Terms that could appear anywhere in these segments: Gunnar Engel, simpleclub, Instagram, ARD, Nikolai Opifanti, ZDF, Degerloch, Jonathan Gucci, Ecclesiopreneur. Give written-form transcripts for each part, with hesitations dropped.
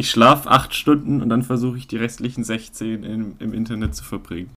Ich schlafe 8 Stunden und dann versuche ich die restlichen 16 im Internet zu verbringen.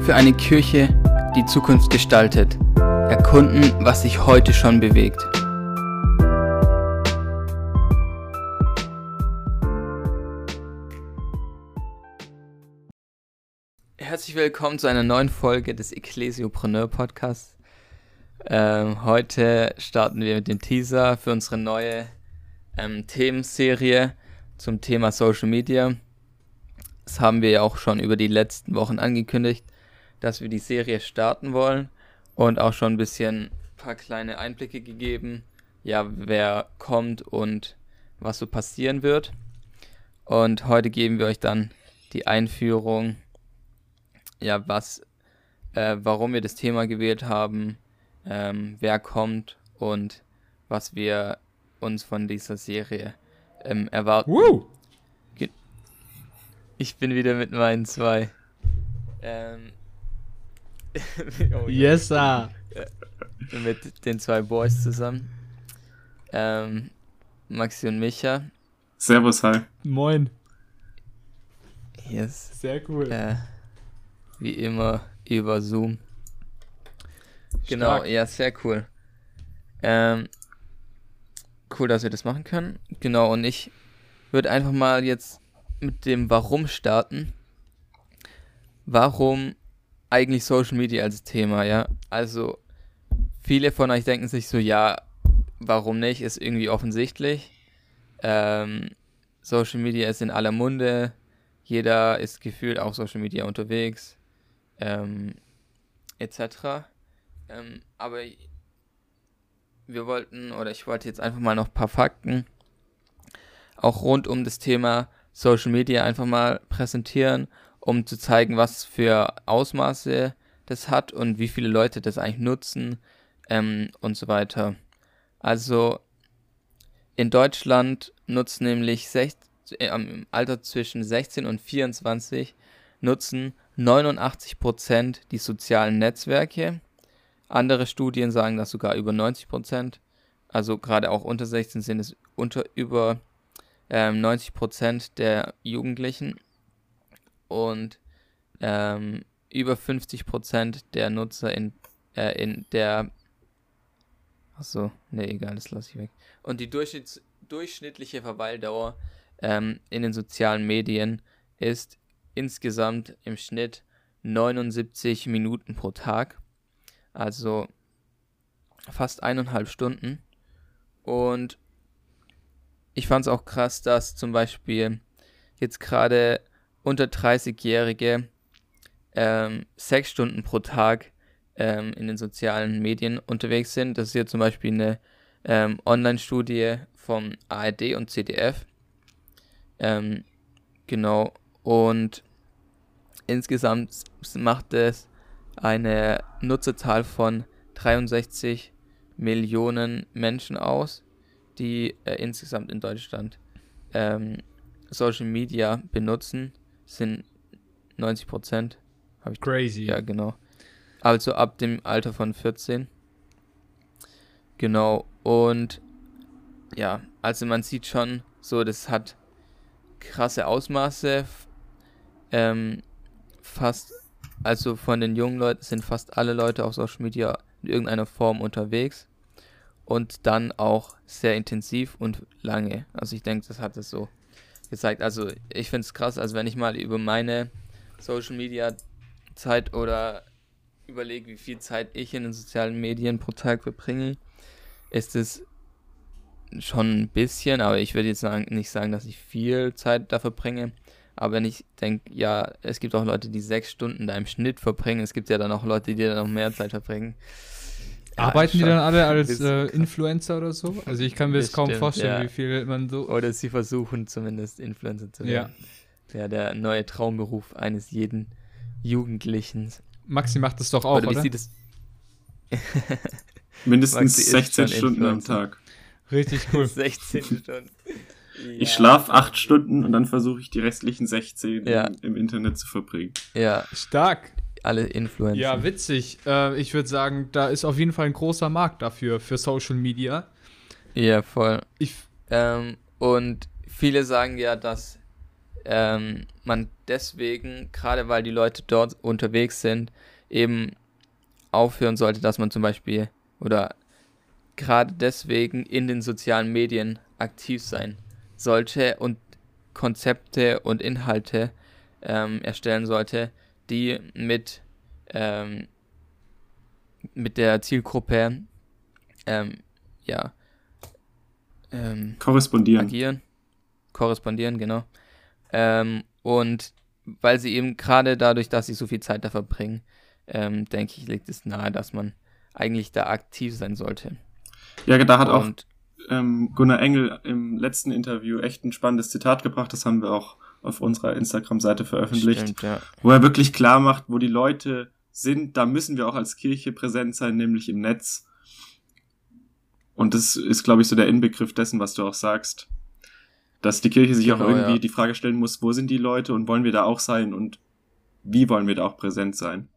Für eine Kirche, die Zukunft gestaltet. Erkunden, was sich heute schon bewegt. Herzlich willkommen zu einer neuen Folge des Ecclesiopreneur Podcasts. Heute starten wir mit dem Teaser für unsere neue Themenserie zum Thema Social Media. Das haben wir ja auch schon über die letzten Wochen angekündigt, dass wir die Serie starten wollen und auch schon ein paar kleine Einblicke gegeben, ja, wer kommt und was so passieren wird. Und heute geben wir euch dann die Einführung, ja, warum wir das Thema gewählt haben, wer kommt und was wir uns von dieser Serie erwarten. Woo! Ich bin wieder mit meinen zwei. Oh, yes, sir. Mit den zwei Boys zusammen. Maxi und Micha. Servus, hi. Moin. Yes. Sehr cool. Wie immer über Zoom. Stark. Genau, ja, sehr cool. Cool, dass wir das machen können. Genau, und ich würde einfach mal jetzt mit dem Warum starten. Warum eigentlich Social Media als Thema, ja? Also, viele von euch denken sich so, ja, warum nicht? Ist irgendwie offensichtlich. Social Media ist in aller Munde. Jeder ist gefühlt auf Social Media unterwegs. Etc. Aber ich wollte jetzt einfach mal noch ein paar Fakten auch rund um das Thema Social Media einfach mal präsentieren, um zu zeigen, was für Ausmaße das hat und wie viele Leute das eigentlich nutzen und so weiter. Also in Deutschland nutzen nämlich im Alter zwischen 16 und 24 nutzen 89% die sozialen Netzwerke. Andere Studien sagen das sogar über 90%. Also gerade auch unter 16 sind es über 90% der Jugendlichen. Und über 50% der Nutzer das lasse ich weg. Und die durchschnittliche Verweildauer in den sozialen Medien ist insgesamt im Schnitt 79 Minuten pro Tag, also fast 1,5 Stunden. Und ich fand es auch krass, dass zum Beispiel jetzt gerade unter 30-Jährige 6 Stunden pro Tag in den sozialen Medien unterwegs sind. Das ist hier zum Beispiel eine Online-Studie vom ARD und ZDF. Genau. Und insgesamt macht es eine Nutzerzahl von 63 Millionen Menschen aus, die insgesamt in Deutschland Social Media benutzen. Das sind 90%. Crazy. Ja, genau. Also ab dem Alter von 14. Genau. Und ja, also man sieht schon, so das hat krasse Ausmaße. Von den jungen Leuten sind fast alle Leute auf Social Media in irgendeiner Form unterwegs und dann auch sehr intensiv und lange. Also ich denke, das hat es so gezeigt. Also ich finde es krass, also wenn ich mal über meine Social Media Zeit oder überlege, wie viel Zeit ich in den sozialen Medien pro Tag verbringe, ist es schon ein bisschen, aber ich würde jetzt nicht sagen, dass ich viel Zeit da verbringe. Aber wenn ich denke, ja, es gibt auch Leute, die 6 Stunden da im Schnitt verbringen. Es gibt ja dann auch Leute, die da noch mehr Zeit verbringen. Arbeiten die dann alle als Influencer oder so? Also ich kann mir das kaum vorstellen, ja, wie viel man so... Oder sie versuchen zumindest Influencer zu werden. Ja. Ja, der neue Traumberuf eines jeden Jugendlichen. Maxi macht das doch auch, oder? Wie sieht das? Mindestens 16 Stunden am Tag. Richtig cool. 16 Stunden. Ich schlafe 8 Stunden und dann versuche ich die restlichen 16 im Internet zu verbringen. Ja, stark. Alle Influencer. Ja, witzig. Ich würde sagen, da ist auf jeden Fall ein großer Markt dafür, für Social Media. Ja, voll. Und viele sagen ja, dass man deswegen, gerade weil die Leute dort unterwegs sind, eben aufhören sollte, dass man zum Beispiel oder gerade deswegen in den sozialen Medien aktiv sein sollte und Konzepte und Inhalte erstellen sollte, die mit der Zielgruppe korrespondieren, genau. Und weil sie eben gerade dadurch, dass sie so viel Zeit da verbringen, denke ich, liegt es nahe, dass man eigentlich da aktiv sein sollte. Ja, da hat auch Gunnar Engel im letzten Interview echt ein spannendes Zitat gebracht, das haben wir auch auf unserer Instagram-Seite veröffentlicht, stimmt, ja. Wo er wirklich klar macht, wo die Leute sind, da müssen wir auch als Kirche präsent sein, nämlich im Netz. Und das ist, glaube ich, so der Inbegriff dessen, was du auch sagst, dass die Kirche sich auch irgendwie die Frage stellen muss, wo sind die Leute und wollen wir da auch sein und wie wollen wir da auch präsent sein?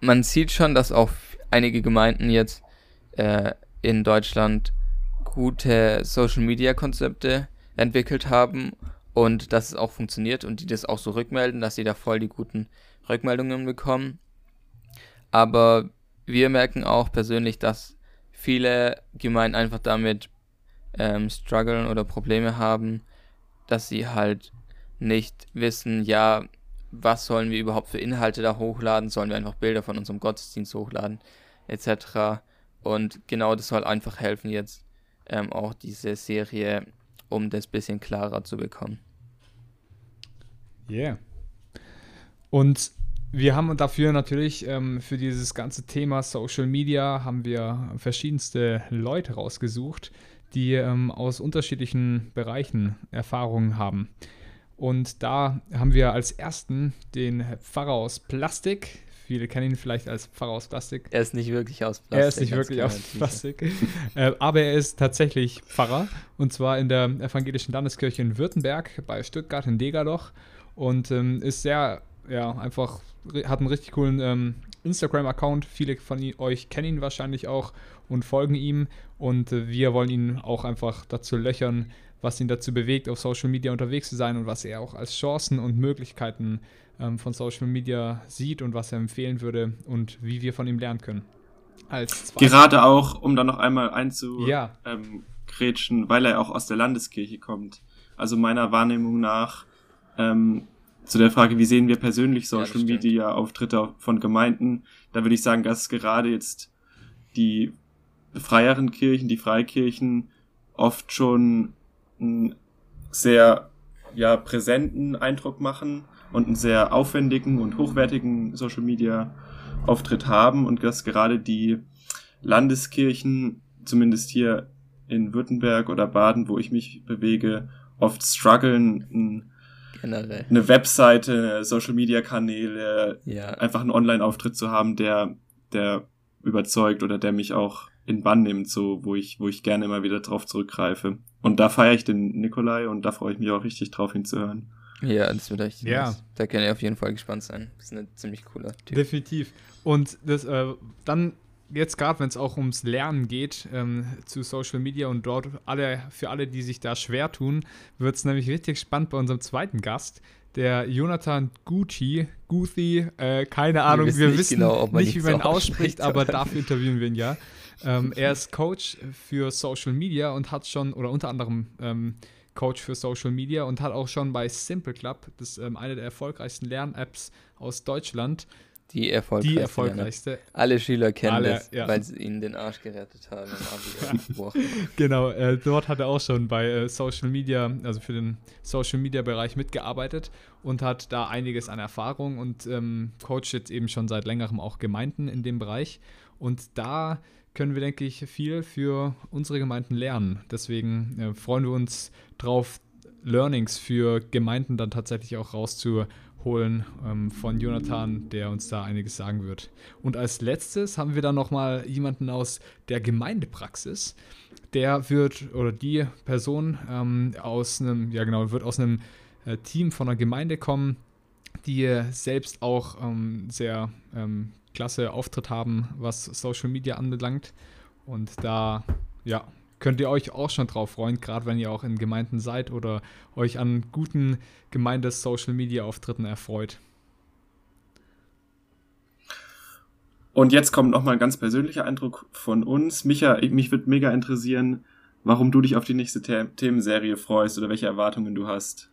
Man sieht schon, dass auch einige Gemeinden jetzt in Deutschland gute Social-Media-Konzepte entwickelt haben und dass es auch funktioniert und die das auch so rückmelden, dass sie da voll die guten Rückmeldungen bekommen. Aber wir merken auch persönlich, dass viele Gemeinden einfach damit strugglen oder Probleme haben, dass sie halt nicht wissen, ja, was sollen wir überhaupt für Inhalte da hochladen, sollen wir einfach Bilder von unserem Gottesdienst hochladen, etc. Und genau das soll einfach helfen, jetzt auch diese Serie, um das bisschen klarer zu bekommen. Yeah. Und wir haben dafür natürlich für dieses ganze Thema Social Media haben wir verschiedenste Leute rausgesucht, die aus unterschiedlichen Bereichen Erfahrungen haben. Und da haben wir als ersten den Pfarrer aus Plastik. Viele kennen ihn vielleicht als Pfarrer aus Plastik. Er ist nicht wirklich aus Plastik. Aber er ist tatsächlich Pfarrer. Und zwar in der evangelischen Landeskirche in Württemberg bei Stuttgart in Degerloch. Und ist sehr, ja, einfach, hat einen richtig coolen Instagram-Account. Viele von euch kennen ihn wahrscheinlich auch und folgen ihm. Und wir wollen ihn auch einfach dazu löchern, was ihn dazu bewegt, auf Social Media unterwegs zu sein und was er auch als Chancen und Möglichkeiten von Social Media sieht und was er empfehlen würde und wie wir von ihm lernen können. Gerade auch, um da noch einmal einzugrätschen, weil er auch aus der Landeskirche kommt. Also meiner Wahrnehmung nach zu der Frage, wie sehen wir persönlich Social Media Auftritte von Gemeinden, da würde ich sagen, dass gerade jetzt die freieren Kirchen, die Freikirchen oft schon einen sehr präsenten Eindruck machen und einen sehr aufwendigen und hochwertigen Social-Media-Auftritt haben und dass gerade die Landeskirchen, zumindest hier in Württemberg oder Baden, wo ich mich bewege, oft strugglen, eine Webseite, Social-Media-Kanäle, einfach einen Online-Auftritt zu haben, der überzeugt oder der mich auch in Bann nimmt, so wo ich gerne immer wieder drauf zurückgreife. Und da feiere ich den Nikolai und da freue ich mich auch richtig drauf, ihn zu hören. Ja, das wird echt nice. Da kann er auf jeden Fall gespannt sein. Das ist ein ziemlich cooler Typ. Definitiv. Und das, dann jetzt gerade, wenn es auch ums Lernen geht zu Social Media und dort für alle, die sich da schwer tun, wird es nämlich richtig spannend bei unserem zweiten Gast, der Jonathan Gucci, keine Ahnung, wir wissen nicht, wie man ihn ausspricht, aber dafür interviewen wir ihn ja. Er ist Coach für Social Media und hat schon, oder unter anderem Coach für Social Media und hat auch schon bei simpleclub, das ist eine der erfolgreichsten Lern-Apps aus Deutschland, die erfolgreichste. Alle Schüler kennen weil sie ihnen den Arsch gerettet haben. Genau, dort hat er auch schon bei Social Media, also für den Social Media Bereich mitgearbeitet und hat da einiges an Erfahrung und coacht jetzt eben schon seit längerem auch Gemeinden in dem Bereich. Und da können wir, denke ich, viel für unsere Gemeinden lernen. Deswegen freuen wir uns drauf, Learnings für Gemeinden dann tatsächlich auch rauszuholen von Jonathan, der uns da einiges sagen wird. Und als letztes haben wir dann nochmal jemanden aus der Gemeindepraxis. Die Person wird aus einem Team von einer Gemeinde kommen, die selbst auch sehr klasse Auftritt haben, was Social Media anbelangt. Und da Ja, könnt ihr euch auch schon drauf freuen, gerade wenn ihr auch in Gemeinden seid oder euch an guten Gemeindes-Social-Media-Auftritten erfreut. Und jetzt kommt nochmal ein ganz persönlicher Eindruck von uns. Micha, mich würde mega interessieren, warum du dich auf die nächste Themenserie freust oder welche Erwartungen du hast.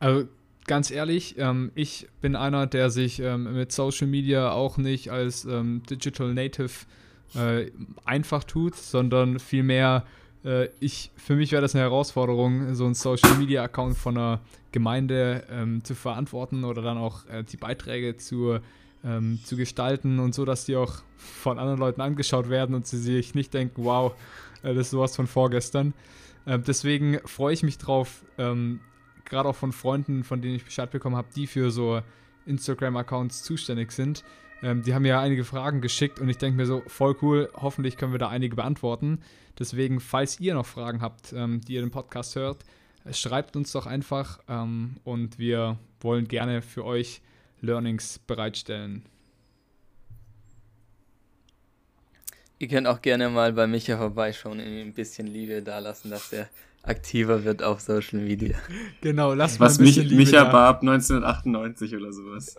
Also ganz ehrlich, ich bin einer, der sich mit Social Media auch nicht als Digital Native einfach tut, sondern vielmehr, für mich wäre das eine Herausforderung, so einen Social Media Account von einer Gemeinde zu verantworten oder dann auch die Beiträge zu gestalten und so, dass die auch von anderen Leuten angeschaut werden und sie sich nicht denken, wow, das ist sowas von vorgestern. Deswegen freue ich mich drauf, gerade auch von Freunden, von denen ich Bescheid bekommen habe, die für so Instagram-Accounts zuständig sind. Die haben mir einige Fragen geschickt und ich denke mir so, voll cool, hoffentlich können wir da einige beantworten. Deswegen, falls ihr noch Fragen habt, die ihr den Podcast hört, schreibt uns doch einfach und wir wollen gerne für euch Learnings bereitstellen. Ihr könnt auch gerne mal bei Micha vorbeischauen und ihm ein bisschen Liebe da lassen, dass er aktiver wird auf Social Media. Genau, lass mal ein bisschen Liebe Micha da. Barb 1998 oder sowas.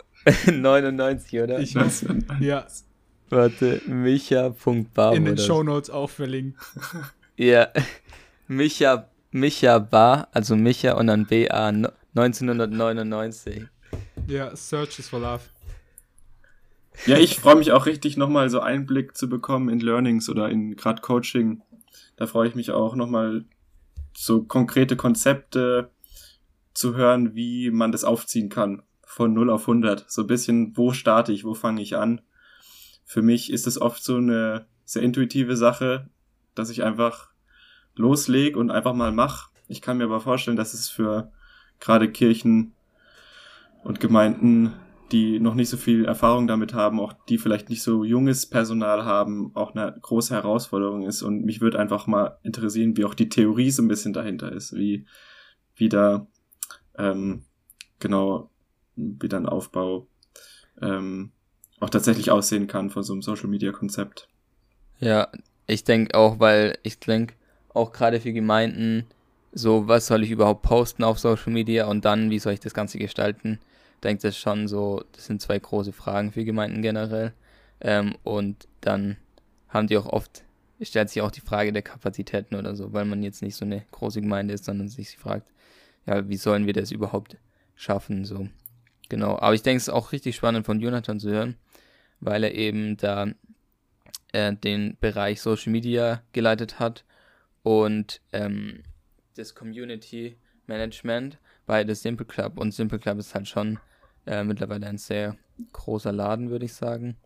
99, oder? Ich weiß. Ja. Warte, Micha.barb. In den Shownotes auch verlinkt. Ja, Micha Bar, also Micha und dann BA 1999. Ja, Search is for Love. Ja, ich freue mich auch richtig, nochmal so Einblick zu bekommen in Learnings oder in gerade Coaching. Da freue ich mich auch nochmal, so konkrete Konzepte zu hören, wie man das aufziehen kann. Von 0 auf 100. So ein bisschen, wo starte ich, wo fange ich an? Für mich ist es oft so eine sehr intuitive Sache, dass ich einfach loslege und einfach mal mache. Ich kann mir aber vorstellen, dass es für gerade Kirchen und Gemeinden, die noch nicht so viel Erfahrung damit haben, auch die vielleicht nicht so junges Personal haben, auch eine große Herausforderung ist. Und mich würde einfach mal interessieren, wie auch die Theorie so ein bisschen dahinter ist, wie da genau, wie dann Aufbau auch tatsächlich aussehen kann von so einem Social-Media-Konzept. Ja, ich denke auch, weil ich denke auch gerade für Gemeinden, so, was soll ich überhaupt posten auf Social Media und dann, wie soll ich das Ganze gestalten? Ich denke, das ist schon so, das sind zwei große Fragen für Gemeinden generell. Und dann haben die auch oft, stellt sich auch die Frage der Kapazitäten oder so, weil man jetzt nicht so eine große Gemeinde ist, sondern sich fragt, ja, wie sollen wir das überhaupt schaffen? So, genau. Aber ich denke, es ist auch richtig spannend von Jonathan zu hören, weil er eben da den Bereich Social Media geleitet hat und das Community Management bei The Simple Club. Und Simple Club ist halt schon mittlerweile ein sehr großer Laden, würde ich sagen.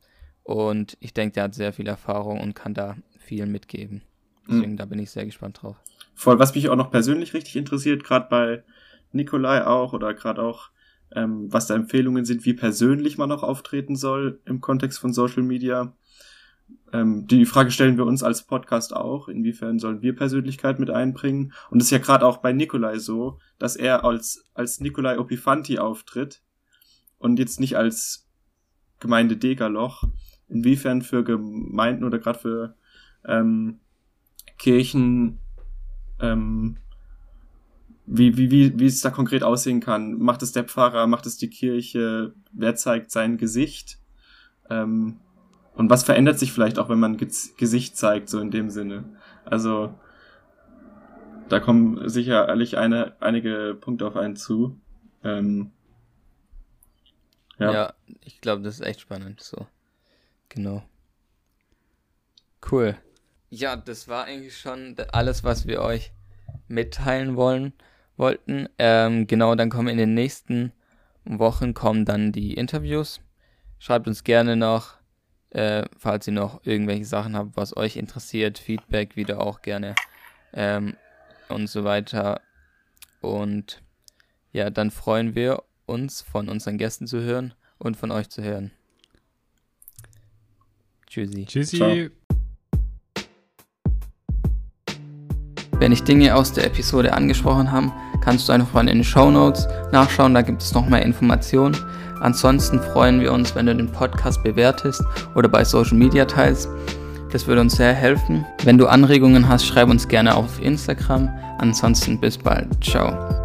Und ich denke, der hat sehr viel Erfahrung und kann da viel mitgeben. Deswegen, da bin ich sehr gespannt drauf. Voll, was mich auch noch persönlich richtig interessiert, gerade bei Nikolai auch oder gerade auch, was da Empfehlungen sind, wie persönlich man auch auftreten soll im Kontext von Social Media. Die Frage stellen wir uns als Podcast auch, inwiefern sollen wir Persönlichkeit mit einbringen? Und es ist ja gerade auch bei Nikolai so, dass er als Nikolai Opifanti auftritt und jetzt nicht als Gemeinde Degerloch. Inwiefern für Gemeinden oder gerade für Kirchen, wie es da konkret aussehen kann? Macht es der Pfarrer, macht es die Kirche? Wer zeigt sein Gesicht? Und was verändert sich vielleicht auch, wenn man Gesicht zeigt, so in dem Sinne? Also, da kommen sicherlich einige Punkte auf einen zu. Ja, ich glaube, das ist echt spannend. So, genau. Cool. Ja, das war eigentlich schon alles, was wir euch mitteilen wollten. Genau, dann kommen in den nächsten Wochen dann die Interviews. Schreibt uns gerne noch, falls ihr noch irgendwelche Sachen habt, was euch interessiert, Feedback wieder auch gerne und so weiter. Und ja, dann freuen wir uns, von unseren Gästen zu hören und von euch zu hören. Tschüssi. Tschüssi. Ciao. Wenn dich Dinge aus der Episode angesprochen haben, kannst du einfach mal in den Shownotes nachschauen, da gibt es noch mehr Informationen. Ansonsten freuen wir uns, wenn du den Podcast bewertest oder bei Social Media teilst. Das würde uns sehr helfen. Wenn du Anregungen hast, schreib uns gerne auf Instagram. Ansonsten bis bald. Ciao.